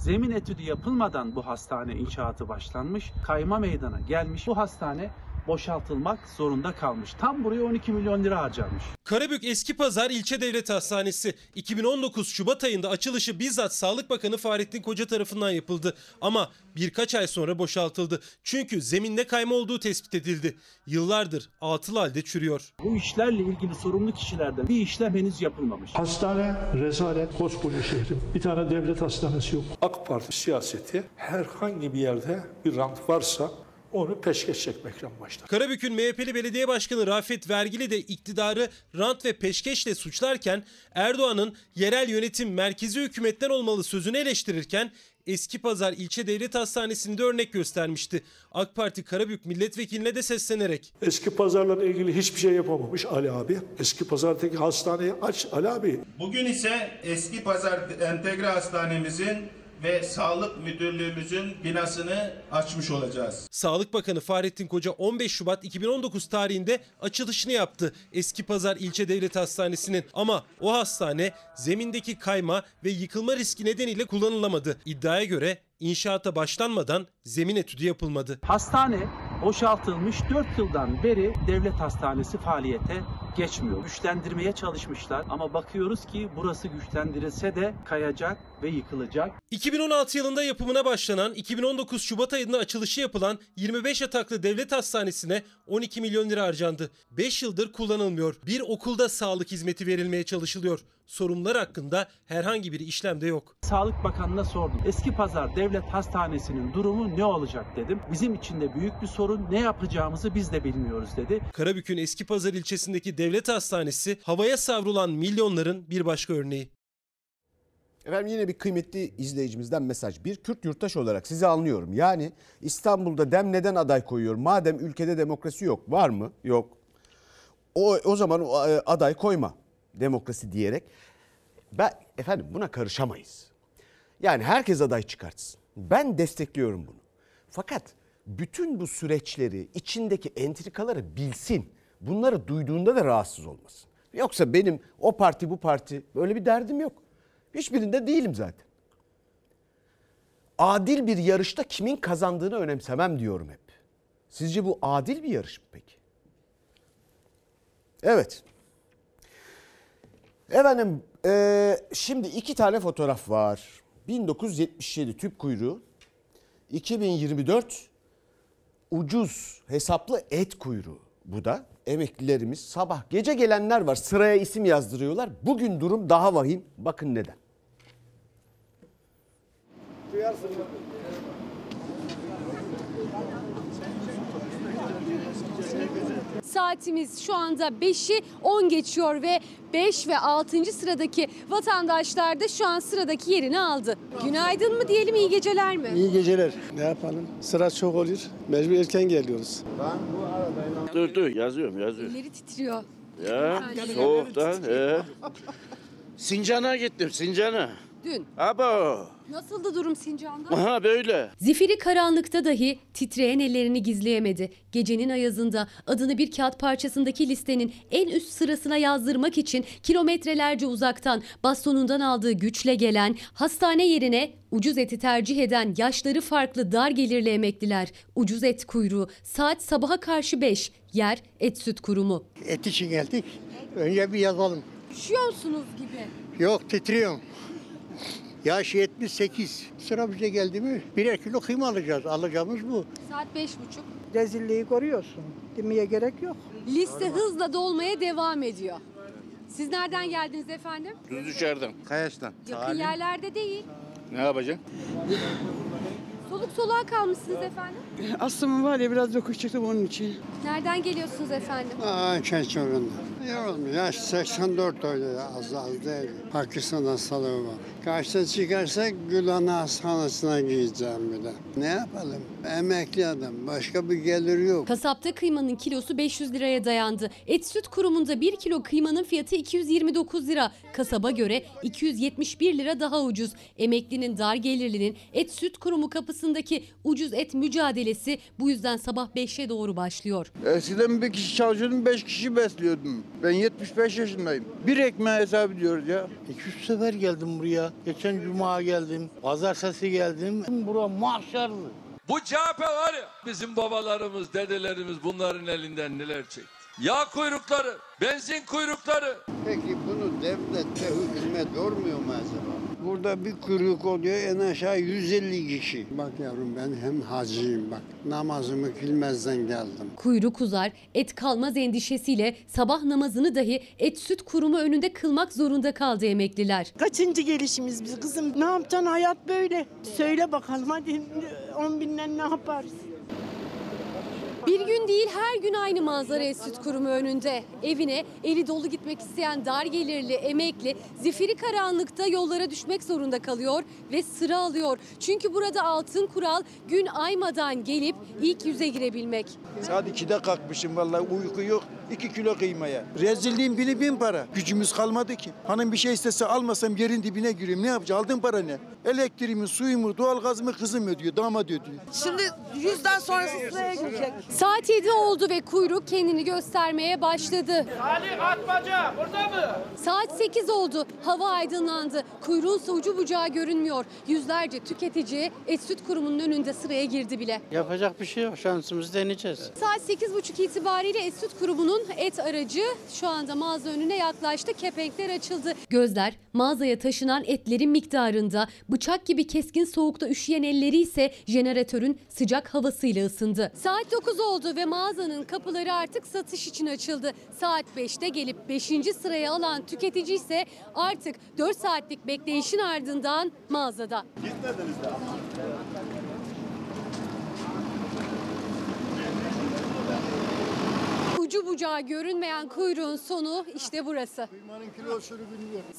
Zemin etüdü yapılmadan bu hastane inşaatı başlanmış, kayma meydana gelmiş, bu hastane boşaltılmak zorunda kalmış. Tam buraya on iki milyon lira harcanmış. Karabük Eskipazar İlçe Devlet Hastanesi iki bin on dokuz Şubat ayında açılışı bizzat Sağlık Bakanı Fahrettin Koca tarafından yapıldı. Ama birkaç ay sonra boşaltıldı. Çünkü zeminde kayma olduğu tespit edildi. Yıllardır atıl halde çürüyor. Bu işlerle ilgili sorumlu kişilerden bir işlem henüz yapılmamış. Hastane rezalet, koskoca şehrim. Bir tane devlet hastanesi yok. AK Parti siyaseti herhangi bir yerde bir rant varsa onu peşkeş çekmekle başlar. Karabük'ün M H P'li belediye başkanı Rafet Vergili de iktidarı rant ve peşkeşle suçlarken Erdoğan'ın yerel yönetim merkezi hükümetten olmalı sözünü eleştirirken Eskipazar İlçe Devlet Hastanesi'nde örnek göstermişti. AK Parti Karabük milletvekiline de seslenerek. Eskipazar'la ilgili hiçbir şey yapamamış Ali abi. Eskipazar'daki hastaneyi aç Ali abi. Bugün ise Eskipazar Entegre Hastanemizin ve Sağlık Müdürlüğümüzün binasını açmış olacağız. Sağlık Bakanı Fahrettin Koca on beş Şubat iki bin on dokuz tarihinde açılışını yaptı Eskipazar İlçe Devlet Hastanesi'nin. Ama o hastane zemindeki kayma ve yıkılma riski nedeniyle kullanılamadı. İddiaya göre inşaata başlanmadan zemin etüdü yapılmadı. Hastane boşaltılmış, dört yıldan beri devlet hastanesi faaliyete geçmiyor. Güçlendirmeye çalışmışlar ama bakıyoruz ki burası güçlendirilse de kayacak ve yıkılacak. iki bin on altı yılında yapımına başlanan, iki bin on dokuz Şubat ayında açılışı yapılan yirmi beş yataklı devlet hastanesine on iki milyon lira harcandı. beş yıldır kullanılmıyor. Bir okulda sağlık hizmeti verilmeye çalışılıyor. Sorumlular hakkında herhangi bir işlem de yok. Sağlık Bakanı'na sordum. Eskipazar Devlet Hastanesi'nin durumu ne olacak dedim. Bizim için de büyük bir sorun. Ne yapacağımızı biz de bilmiyoruz dedi. Karabük'ün Eskipazar ilçesindeki devlet hastanesi havaya savrulan milyonların bir başka örneği. Efendim yine bir kıymetli izleyicimizden mesaj. Bir Kürt yurttaş olarak sizi anlıyorum. Yani İstanbul'da Dem neden aday koyuyor? Madem ülkede demokrasi yok. Var mı? Yok. O, o zaman aday koyma. Demokrasi diyerek. Ben efendim buna karışamayız. Yani herkes aday çıkartsın. Ben destekliyorum bunu. Fakat bütün bu süreçleri, içindeki entrikaları bilsin. Bunları duyduğunda da rahatsız olmasın. Yoksa benim o parti bu parti böyle bir derdim yok. Hiçbirinde değilim zaten. Adil bir yarışta kimin kazandığını önemsemem diyorum hep. Sizce bu adil bir yarış mı peki? Evet. Efendim e, şimdi iki tane fotoğraf var. bin dokuz yüz yetmiş yedi tüp kuyruğu, iki bin yirmi dört ucuz hesaplı et kuyruğu. Bu da emeklilerimiz, sabah gece gelenler var, sıraya isim yazdırıyorlar. Bugün durum daha vahim, bakın neden. Saatimiz şu anda beşi on geçiyor ve beş ve altıncı sıradaki vatandaşlar da şu an sıradaki yerini aldı. Günaydın mı diyelim, iyi geceler mi? İyi geceler. Ne yapalım? Sıra çok oluyor. Mecbur erken geliyoruz. Ben bu arada... Dur dur yazıyorum yazıyorum. Elleri titriyor. Ya soğuktan. E. Sincan'a gittim Sincan'a. Dün. Abo. Nasıldı durum Sincan'da? Aha böyle. Zifiri karanlıkta dahi titreyen ellerini gizleyemedi. Gecenin ayazında adını bir kağıt parçasındaki listenin en üst sırasına yazdırmak için kilometrelerce uzaktan bastonundan aldığı güçle gelen, hastane yerine ucuz eti tercih eden yaşları farklı dar gelirli emekliler. Ucuz et kuyruğu, saat sabaha karşı beş, yer Et Süt Kurumu. Et için geldik, önce bir yazalım. Üşüyor musunuz gibi? Yok, titriyorum. Yaş yetmiş sekiz. Sıra bize geldi mi birer kilo kıyma alacağız. Alacağımız bu. Saat beş buçuk. Rezilliği koruyorsun. Demeye gerek yok. Liste hızla dolmaya devam ediyor. Siz nereden geldiniz efendim? Düzüçer'den. Kayaç'tan. Yakın Talim. Yerlerde değil. Ne yapacaksın? Soluk soluğa kalmışsınız efendim. Aslımım var ya, biraz yokuş çıktım onun için. Nereden geliyorsunuz efendim? Aa, Çençor'dan. Yorulmuyor. Yaş seksen dört öyle ya, az az değil. Pakistan hastalığı var. Kaçta çıkarsak Gülhane Hastanesi'ne gideceğim bir de. Ne yapalım? Emekli adam. Başka bir gelir yok. Kasapta kıymanın kilosu beş yüz liraya dayandı. Et Süt Kurumu'nda bir kilo kıymanın fiyatı iki yüz yirmi dokuz lira. Kasaba göre iki yüz yetmiş bir lira daha ucuz. Emeklinin, dar gelirlinin Et Süt Kurumu kapısı kapısındaki ucuz et mücadelesi bu yüzden sabah beşe doğru başlıyor. Eskiden bir kişi çalışıyordum, beş kişi besliyordum. Ben yetmiş beş yaşındayım. Bir ekmeğe hesap ediyoruz ya. iki üç sefer geldim buraya. Geçen cuma geldim, pazartesi geldim. Bura mahşerdi. Bu C H P var ya, bizim babalarımız, dedelerimiz bunların elinden neler çekti. Yağ kuyrukları, benzin kuyrukları. Peki bunu devlette hükümet görmüyor mu acaba? Burada bir kuyruk oluyor en aşağı yüz elli kişi. Bak yavrum, ben hem hacıyım bak, namazımı kılmazdan geldim. Kuyruk uzar, et kalmaz endişesiyle sabah namazını dahi Et Süt Kurumu önünde kılmak zorunda kaldı emekliler. Kaçıncı gelişimiz biz kızım? Ne yapacaksın, hayat böyle? Söyle bakalım hadi, on binden ne yaparız? Bir gün değil her gün aynı manzara Et Süt Kurumu önünde. Evine eli dolu gitmek isteyen dar gelirli, emekli zifiri karanlıkta yollara düşmek zorunda kalıyor ve sıra alıyor. Çünkü burada altın kural gün aymadan gelip ilk yüze girebilmek. Saat ikide kalkmışım, vallahi uyku yok. iki kilo kıymaya. Rezilliğim bini bin para. Gücümüz kalmadı ki. Hanım bir şey istese almasam yerin dibine gireyim. Ne yapacağım? Aldığım para ne? Elektriğimi, suyumu, doğalgazımı kızım ödüyor, damat ödüyor. Şimdi yüzden sonrası sıraya girecek. Saat yedi oldu ve kuyruk kendini göstermeye başladı. Ali Atmaca burada mı? Saat sekiz oldu. Hava aydınlandı. Kuyruğun ucu bucağı görünmüyor. Yüzlerce tüketici Et Süt Kurumu'nun önünde sıraya girdi bile. Yapacak bir şey yok. Şansımızı deneyeceğiz. Saat sekiz buçuk itibariyle Et Süt Kurumu'nun et aracı şu anda mağaza önüne yaklaştı. Kepenkler açıldı. Gözler mağazaya taşınan etlerin miktarında, bıçak gibi keskin soğukta üşüyen elleri ise jeneratörün sıcak havasıyla ısındı. Saat dokuz oldu ve mağazanın kapıları artık satış için açıldı. Saat beşte gelip beşinci sıraya alan tüketici ise artık dört saatlik bekleyişin ardından mağazada. Gitmediniz daha. Ucu bucağı görünmeyen kuyruğun sonu işte burası.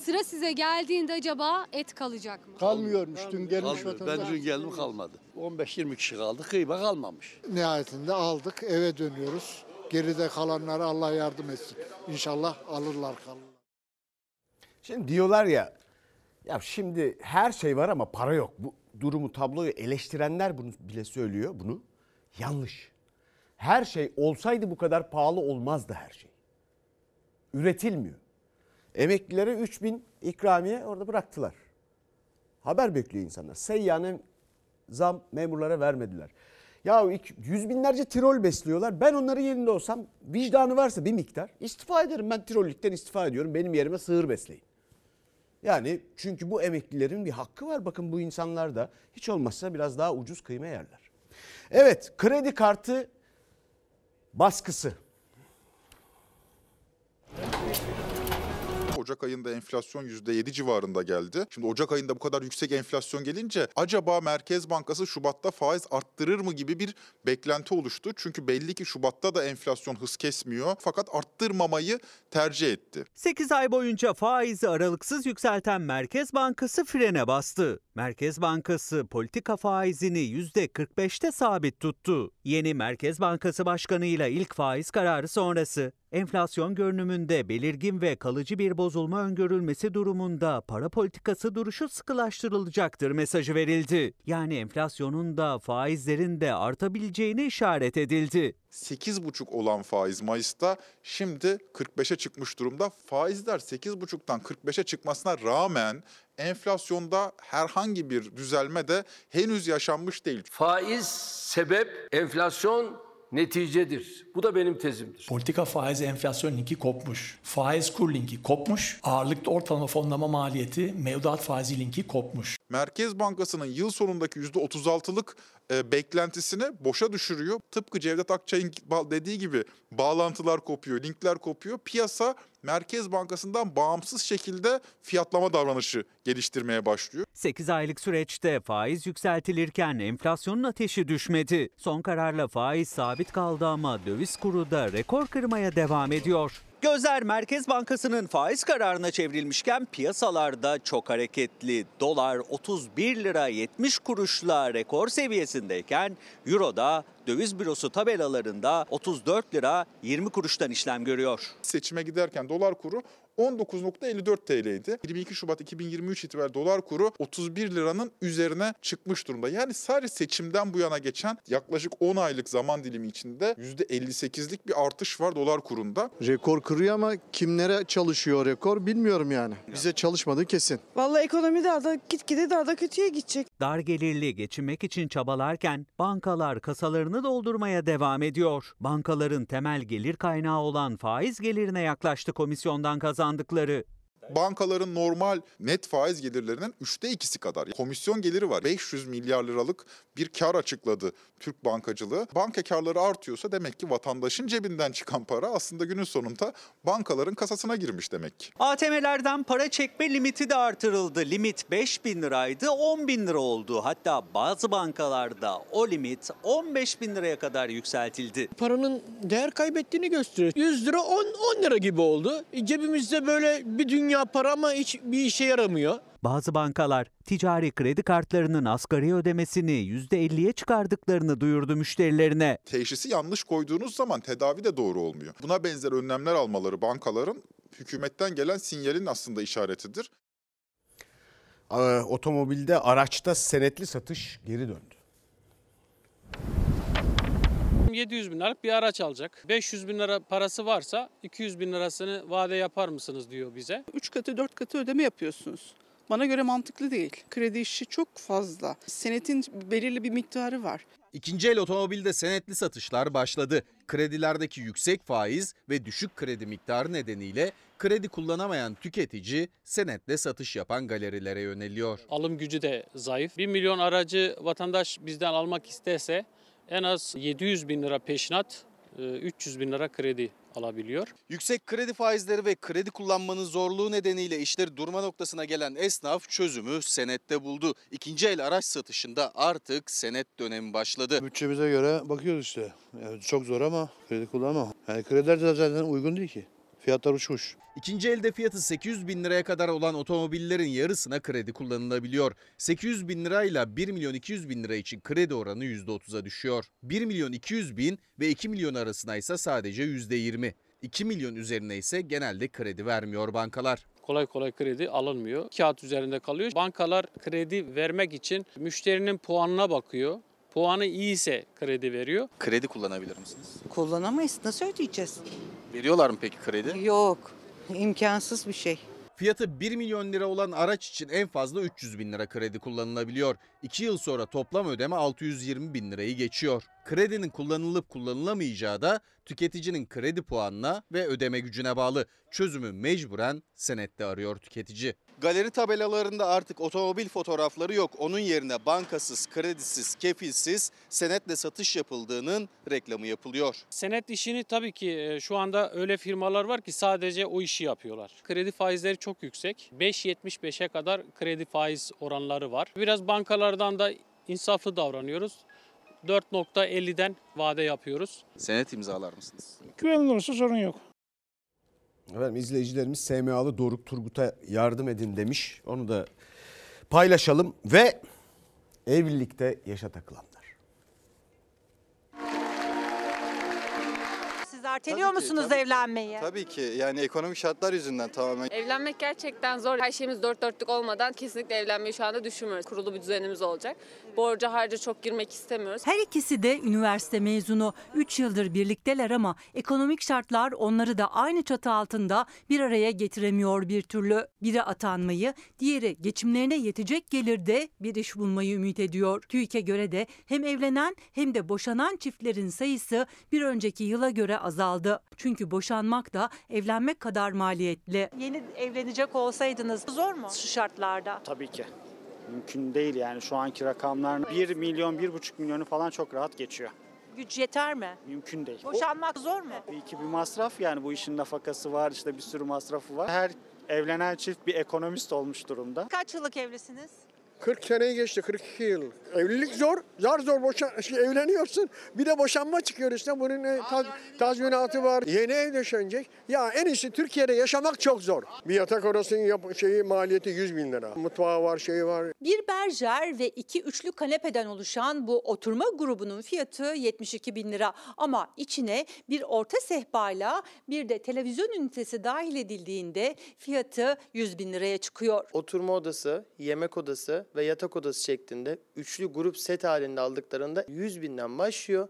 Sıra size geldiğinde acaba et kalacak mı? Kalmıyormuş. Dün gelmiş vatandaş. Ben dün geldim, kalmadı. on beş yirmi kişi kaldı. Kıyma kalmamış. Nihayetinde aldık, eve dönüyoruz. Geride kalanlara Allah yardım etsin. İnşallah alırlar, kalırlar. Şimdi diyorlar ya, ya şimdi her şey var ama para yok. Bu durumu, tabloyu eleştirenler bunu bile söylüyor bunu. Yanlış. Her şey olsaydı bu kadar pahalı olmazdı her şey. Üretilmiyor. Emeklilere üç bin ikramiye orada bıraktılar. Haber bekliyor insanlar. Seyyanen zam memurlara vermediler. Ya yüz binlerce tirol besliyorlar. Ben onların yerinde olsam, vicdanı varsa bir miktar istifa ederim. Ben tirollikten istifa ediyorum. Benim yerime sığır besleyin. Yani çünkü bu emeklilerin bir hakkı var. Bakın bu insanlar da hiç olmazsa biraz daha ucuz kıyma yerler. Evet, kredi kartı baskısı. Ocak ayında enflasyon yüzde yedi civarında geldi. Şimdi Ocak ayında bu kadar yüksek enflasyon gelince acaba Merkez Bankası Şubat'ta faiz arttırır mı gibi bir beklenti oluştu. Çünkü belli ki Şubat'ta da enflasyon hız kesmiyor, fakat arttırmamayı tercih etti. sekiz ay boyunca faizi aralıksız yükselten Merkez Bankası frene bastı. Merkez Bankası politika faizini yüzde kırk beşte sabit tuttu. Yeni Merkez Bankası Başkanı'yla ilk faiz kararı sonrası enflasyon görünümünde belirgin ve kalıcı bir bozulma öngörülmesi durumunda para politikası duruşu sıkılaştırılacaktır mesajı verildi. Yani enflasyonun da faizlerin de artabileceğine işaret edildi. sekiz buçuk olan faiz Mayıs'ta şimdi kırk beşe çıkmış durumda. Faizler sekiz buçuktan kırk beşe çıkmasına rağmen enflasyonda herhangi bir düzelme de henüz yaşanmış değil. Faiz sebep, enflasyon neticedir. Bu da benim tezimdir. Politika faiz enflasyon linki kopmuş. Faiz kur linki kopmuş. Ağırlıklı ortalama fonlama maliyeti mevduat faizi linki kopmuş. Merkez Bankası'nın yıl sonundaki yüzde otuz altılık beklentisini boşa düşürüyor. Tıpkı Cevdet Akçay'ın dediği gibi bağlantılar kopuyor, linkler kopuyor. Piyasa Merkez Bankası'ndan bağımsız şekilde fiyatlama davranışı geliştirmeye başlıyor. sekiz aylık süreçte faiz yükseltilirken enflasyonun ateşi düşmedi. Son kararla faiz sabit kaldı ama döviz kuru da rekor kırmaya devam ediyor. Gözler Merkez Bankası'nın faiz kararına çevrilmişken piyasalarda çok hareketli. Dolar otuz bir lira yetmiş kuruşla rekor seviyesindeyken Euro da döviz bürosu tabelalarında otuz dört lira yirmi kuruştan işlem görüyor. Seçime giderken dolar kuru on dokuz nokta elli dört T L idi. yirmi iki Şubat iki bin yirmi üç itibariyle dolar kuru otuz bir liranın üzerine çıkmış durumda. Yani sadece seçimden bu yana geçen yaklaşık on aylık zaman dilimi içinde yüzde elli sekizlik bir artış var dolar kurunda. Rekor kırıyor ama kimlere çalışıyor rekor bilmiyorum yani. Bize çalışmadığı kesin. Vallahi ekonomi daha da gitgide daha da kötüye gidecek. Dar gelirli geçinmek için çabalarken bankalar kasalarını doldurmaya devam ediyor. Bankaların temel gelir kaynağı olan faiz gelirine yaklaştı komisyondan kazandı. Bankaların normal net faiz gelirlerinin üçte ikisi kadar komisyon geliri var. beş yüz milyar liralık bir kar açıkladı Türk bankacılığı. Banka karları artıyorsa demek ki vatandaşın cebinden çıkan para aslında günün sonunda bankaların kasasına girmiş demek ki. A T M'lerden para çekme limiti de artırıldı. Limit beş bin liraydı, on bin lira oldu. Hatta bazı bankalarda o limit on beş bin liraya kadar yükseltildi. Paranın değer kaybettiğini gösteriyor. yüz lira on lira gibi oldu. Cebimizde böyle bir dünya para ama hiç bir işe yaramıyor. Bazı bankalar ticari kredi kartlarının asgari ödemesini yüzde elliye çıkardıklarını duyurdu müşterilerine. Teşhisi yanlış koyduğunuz zaman tedavi de doğru olmuyor. Buna benzer önlemler almaları bankaların hükümetten gelen sinyalin aslında işaretidir. Otomobilde, araçta senetli satış geri döndü. yedi yüz bin liralık bir araç alacak. beş yüz bin lira parası varsa iki yüz bin lirasını vade yapar mısınız diyor bize. üç katı dört katı ödeme yapıyorsunuz. Bana göre mantıklı değil. Kredi işi çok fazla. Senetin belirli bir miktarı var. İkinci el otomobilde senetli satışlar başladı. Kredilerdeki yüksek faiz ve düşük kredi miktarı nedeniyle kredi kullanamayan tüketici senetle satış yapan galerilere yöneliyor. Alım gücü de zayıf. bir milyon aracı vatandaş bizden almak istese en az yedi yüz bin lira peşinat, üç yüz bin lira kredi alabiliyor. Yüksek kredi faizleri ve kredi kullanmanın zorluğu nedeniyle işleri durma noktasına gelen esnaf çözümü senette buldu. İkinci el araç satışında artık senet dönemi başladı. Bütçemize göre bakıyoruz işte. Yani çok zor ama kredi kullanma. Yani krediler de zaten uygun değil ki. Fiyatlar uçmuş. İkinci elde fiyatı sekiz yüz bin liraya kadar olan otomobillerin yarısına kredi kullanılabiliyor. sekiz yüz bin lirayla bir milyon iki yüz bin lira için kredi oranı yüzde otuza düşüyor. bir milyon iki yüz bin ve iki milyon arasına ise sadece yüzde yirmi. iki milyon üzerine ise genelde kredi vermiyor bankalar. Kolay kolay kredi alınmıyor. Kağıt üzerinde kalıyor. Bankalar kredi vermek için müşterinin puanına bakıyor. Puanı iyiyse kredi veriyor. Kredi kullanabilir misiniz? Kullanamayız. Nasıl ödeyeceğiz? Veriyorlar mı peki kredi? Yok. İmkansız bir şey. Fiyatı bir milyon lira olan araç için en fazla üç yüz bin lira kredi kullanılabiliyor. iki yıl sonra toplam ödeme altı yüz yirmi bin lirayı geçiyor. Kredinin kullanılıp kullanılamayacağı da tüketicinin kredi puanına ve ödeme gücüne bağlı. Çözümü mecburen senette arıyor tüketici. Galeri tabelalarında artık otomobil fotoğrafları yok. Onun yerine bankasız, kredisiz, kefilsiz senetle satış yapıldığının reklamı yapılıyor. Senet işini tabii ki şu anda öyle firmalar var ki sadece o işi yapıyorlar. Kredi faizleri çok yüksek. beş yetmiş beşe kadar kredi faiz oranları var. Biraz bankalardan da insaflı davranıyoruz. dört nokta elliden vade yapıyoruz. Senet imzalar mısınız? Güvenli olursa sorun yok. Efendim izleyicilerimiz S M A'lı Doruk Turgut'a yardım edin demiş. Onu da paylaşalım ve evlilikte yaşa takılanlar. Siz erteliyor tabii musunuz ki, tabii, evlenmeyi? Tabii ki yani ekonomik şartlar yüzünden tamamen. Evlenmek gerçekten zor. Her şeyimiz dört dörtlük olmadan kesinlikle evlenmeyi şu anda düşünmüyoruz. Kurulu bir düzenimiz olacak. Borca harca çok girmek istemiyoruz. Her ikisi de üniversite mezunu. üç yıldır birlikteler ama ekonomik şartlar onları da aynı çatı altında bir araya getiremiyor bir türlü. Biri atanmayı, diğeri geçimlerine yetecek gelirde bir iş bulmayı ümit ediyor. TÜİK'e göre de hem evlenen hem de boşanan çiftlerin sayısı bir önceki yıla göre azaldı. Çünkü boşanmak da evlenmek kadar maliyetli. Yeni evlenecek olsaydınız zor mu şu şartlarda? Tabii ki. Mümkün değil yani şu anki rakamlar bir milyon, bir buçuk milyonu falan çok rahat geçiyor. Güç yeter mi? Mümkün değil. Boşanmak o, zor mu? Tabii ki bir masraf yani bu işin nafakası var işte bir sürü masrafı var. Her evlenen çift bir ekonomist olmuş durumda. Kaç yıllık evlisiniz? kırk seneyi geçti, kırk iki yıl. Evlilik zor, zar zor boşan, evleniyorsun. Bir de boşanma çıkıyor işte, bunun taz, tazminatı var. Yeni ev döşenecek. Ya en iyisi Türkiye'de yaşamak çok zor. Bir yatak odasının yap- şeyi maliyeti yüz bin lira. Mutfağı var, şeyi var. Bir berjer ve iki üçlü kanepeden oluşan bu oturma grubunun fiyatı yetmiş iki bin lira. Ama içine bir orta sehpayla bir de televizyon ünitesi dahil edildiğinde fiyatı yüz bin liraya çıkıyor. Oturma odası, yemek odası ve yatak odası şeklinde üçlü grup set halinde aldıklarında yüz binden başlıyor.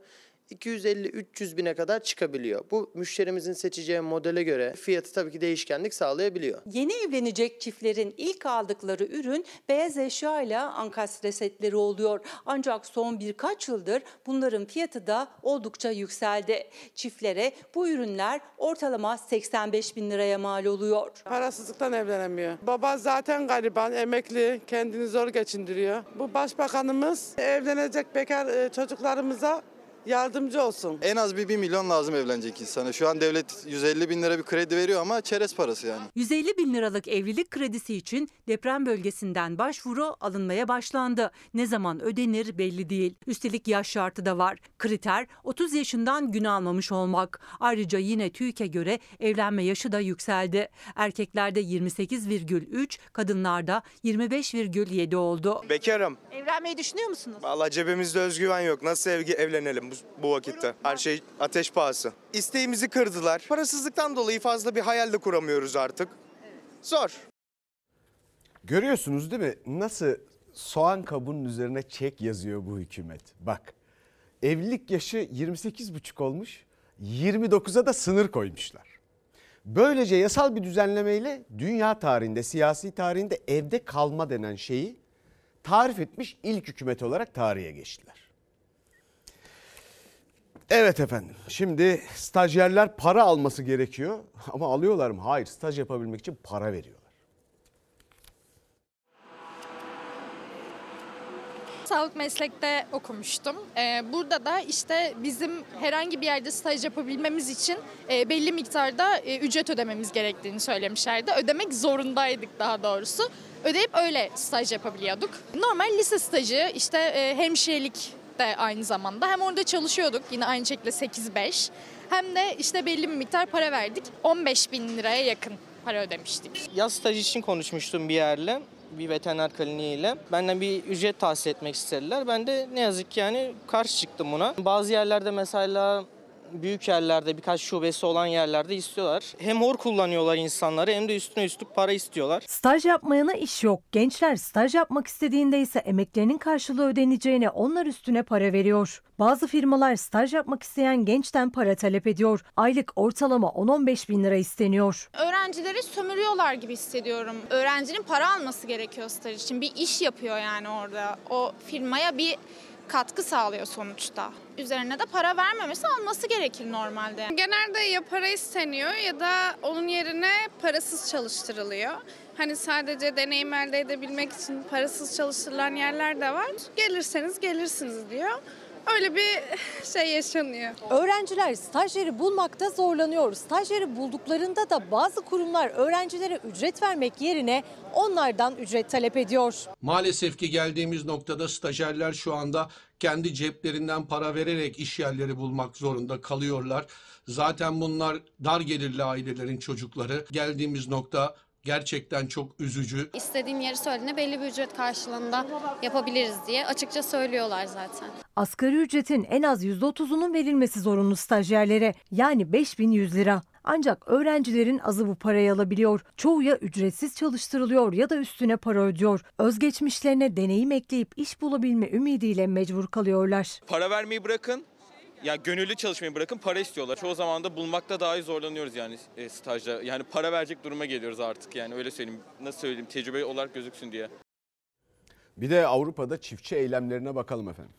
iki yüz elli üç yüz bine kadar çıkabiliyor. Bu müşterimizin seçeceği modele göre fiyatı tabii ki değişkenlik sağlayabiliyor. Yeni evlenecek çiftlerin ilk aldıkları ürün beyaz eşya ile ankastre setleri oluyor. Ancak son birkaç yıldır bunların fiyatı da oldukça yükseldi. Çiftlere bu ürünler ortalama seksen beş bin liraya mal oluyor. Parasızlıktan evlenemiyor. Baba zaten gariban, emekli, kendini zor geçindiriyor. Bu başbakanımız evlenecek bekar çocuklarımıza yardımcı olsun. En az bir bir milyon lazım evlenecek insana. Şu an devlet yüz elli bin lira bir kredi veriyor ama çerez parası yani. yüz elli bin liralık evlilik kredisi için deprem bölgesinden başvuru alınmaya başlandı. Ne zaman ödenir belli değil. Üstelik yaş şartı da var. Kriter otuz yaşından gün almamış olmak. Ayrıca yine TÜİK'e göre evlenme yaşı da yükseldi. Erkeklerde yirmi sekiz virgül üç, kadınlarda yirmi beş virgül yedi oldu. Bekarım. Evlenmeyi düşünüyor musunuz? Vallahi cebimizde özgüven yok. Nasıl ev- evlenelim? Bu vakitte. Her şey ateş pahası. İsteğimizi kırdılar. Parasızlıktan dolayı fazla bir hayal de kuramıyoruz artık. Zor. Görüyorsunuz değil mi? Nasıl soğan kabuğunun üzerine çek yazıyor bu hükümet. Bak, evlilik yaşı yirmi sekiz buçuk olmuş. yirmi dokuza da sınır koymuşlar. Böylece yasal bir düzenlemeyle dünya tarihinde, siyasi tarihinde evde kalma denen şeyi tarif etmiş ilk hükümet olarak tarihe geçtiler. Evet efendim, şimdi stajyerler para alması gerekiyor ama alıyorlar mı? Hayır, staj yapabilmek için para veriyorlar. Sağlık meslekte okumuştum. Burada da işte bizim herhangi bir yerde staj yapabilmemiz için belli miktarda ücret ödememiz gerektiğini söylemişlerdi. Ödemek zorundaydık daha doğrusu. Ödeyip öyle staj yapabiliyorduk. Normal lise stajı, işte hemşirelik de aynı zamanda. Hem orada çalışıyorduk yine aynı şekilde sekiz beş, hem de işte belli bir miktar para verdik. on beş bin liraya yakın para ödemiştik. Yaz staj için konuşmuştum bir yerle, bir veteriner kliniğiyle. Benden bir ücret tahsil etmek istediler. Ben de ne yazık ki yani karşı çıktım buna. Bazı yerlerde mesela büyük yerlerde birkaç şubesi olan yerlerde istiyorlar. Hem hor kullanıyorlar insanları hem de üstüne üstlük para istiyorlar. Staj yapmayana iş yok. Gençler staj yapmak istediğinde ise emeklerinin karşılığı ödeneceğine onlar üstüne para veriyor. Bazı firmalar staj yapmak isteyen gençten para talep ediyor. Aylık ortalama on on beş bin lira isteniyor. Öğrencileri sömürüyorlar gibi hissediyorum. Öğrencinin para alması gerekiyor staj için. Bir iş yapıyor yani orada. O firmaya bir katkı sağlıyor sonuçta. Üzerine de para vermemesi, alması gerekir normalde. Genelde ya para isteniyor ya da onun yerine parasız çalıştırılıyor. Hani sadece deneyim elde edebilmek için parasız çalıştırılan yerler de var. Gelirseniz gelirsiniz diyor. Öyle bir şey yaşanıyor. Öğrenciler staj yeri bulmakta zorlanıyor. Staj yeri bulduklarında da bazı kurumlar öğrencilere ücret vermek yerine onlardan ücret talep ediyor. Maalesef ki geldiğimiz noktada stajyerler şu anda kendi ceplerinden para vererek iş yerleri bulmak zorunda kalıyorlar. Zaten bunlar dar gelirli ailelerin çocukları. Geldiğimiz nokta gerçekten çok üzücü. İstediğin yeri söylediğinde belli bir ücret karşılığında yapabiliriz diye açıkça söylüyorlar zaten. Asgari ücretin en az yüzde otuzunun verilmesi zorunlu stajyerlere, yani beş bin yüz lira. Ancak öğrencilerin azı bu parayı alabiliyor. Çoğu ya ücretsiz çalıştırılıyor ya da üstüne para ödüyor. Özgeçmişlerine deneyim ekleyip iş bulabilme ümidiyle mecbur kalıyorlar. Para vermeyi bırakın. Ya gönüllü çalışmayı bırakın, para istiyorlar. Çoğu zaman da bulmakta daha iyi zorlanıyoruz yani stajda. Yani para verecek duruma geliyoruz artık yani, öyle söyleyeyim. Nasıl söyleyeyim, tecrübe olarak gözüksün diye. Bir de Avrupa'da çiftçi eylemlerine bakalım efendim.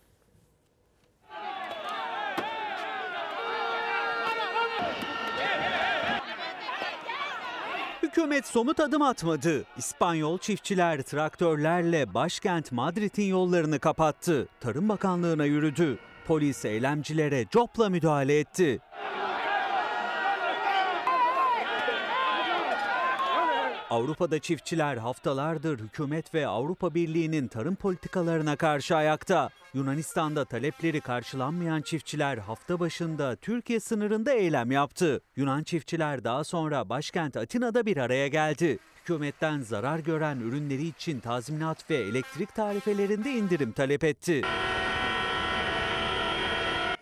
Hükümet somut adım atmadı. İspanyol çiftçiler traktörlerle başkent Madrid'in yollarını kapattı. Tarım Bakanlığı'na yürüdü. Polis eylemcilere copla müdahale etti. Avrupa'da çiftçiler haftalardır hükümet ve Avrupa Birliği'nin tarım politikalarına karşı ayakta. Yunanistan'da talepleri karşılanmayan çiftçiler hafta başında Türkiye sınırında eylem yaptı. Yunan çiftçiler daha sonra başkent Atina'da bir araya geldi. Hükümetten zarar gören ürünleri için tazminat ve elektrik tarifelerinde indirim talep etti.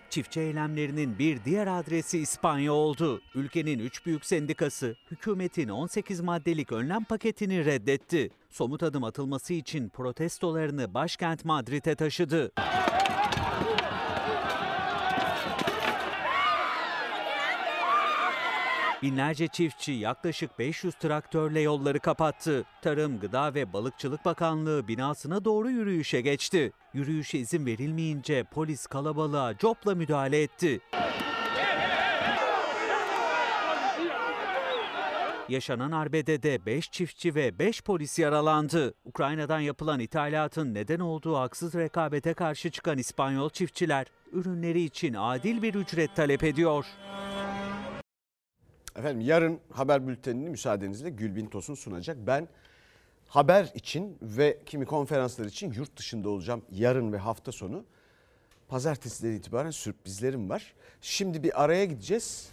Çiftçi eylemlerinin bir diğer adresi İspanya oldu. Ülkenin üç büyük sendikası hükümetin on sekiz maddelik önlem paketini reddetti. Somut adım atılması için protestolarını başkent Madrid'e taşıdı. Binlerce çiftçi yaklaşık beş yüz traktörle yolları kapattı. Tarım, Gıda ve Balıkçılık Bakanlığı binasına doğru yürüyüşe geçti. Yürüyüşe izin verilmeyince polis kalabalığa copla müdahale etti. Yaşanan arbedede beş çiftçi ve beş polis yaralandı. Ukrayna'dan yapılan ithalatın neden olduğu haksız rekabete karşı çıkan İspanyol çiftçiler ürünleri için adil bir ücret talep ediyor. Efendim yarın haber bültenini müsaadenizle Gülbin Tosun sunacak. Ben haber için ve kimi konferanslar için yurt dışında olacağım yarın ve hafta sonu. Pazartesiden itibaren sürprizlerim var. Şimdi bir araya gideceğiz.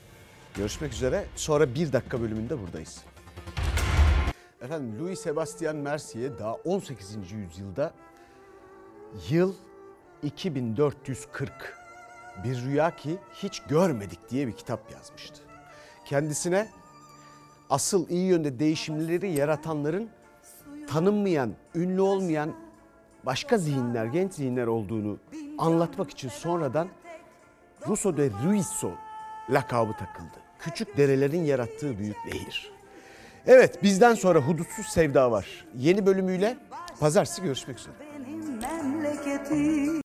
Görüşmek üzere. Sonra bir dakika bölümünde buradayız. Efendim Louis Sebastian Mercier daha on sekizinci yüzyılda yıl iki bin dört yüz kırk bir rüya ki hiç görmedik diye bir kitap yazmıştı. Kendisine asıl iyi yönde değişimleri yaratanların tanınmayan, ünlü olmayan başka zihinler, genç zihinler olduğunu anlatmak için sonradan Russo de Ruisseau lakabı takıldı. Küçük derelerin yarattığı büyük nehir. Evet, bizden sonra Hudutsuz Sevda var. Yeni bölümüyle pazartesi görüşmek üzere.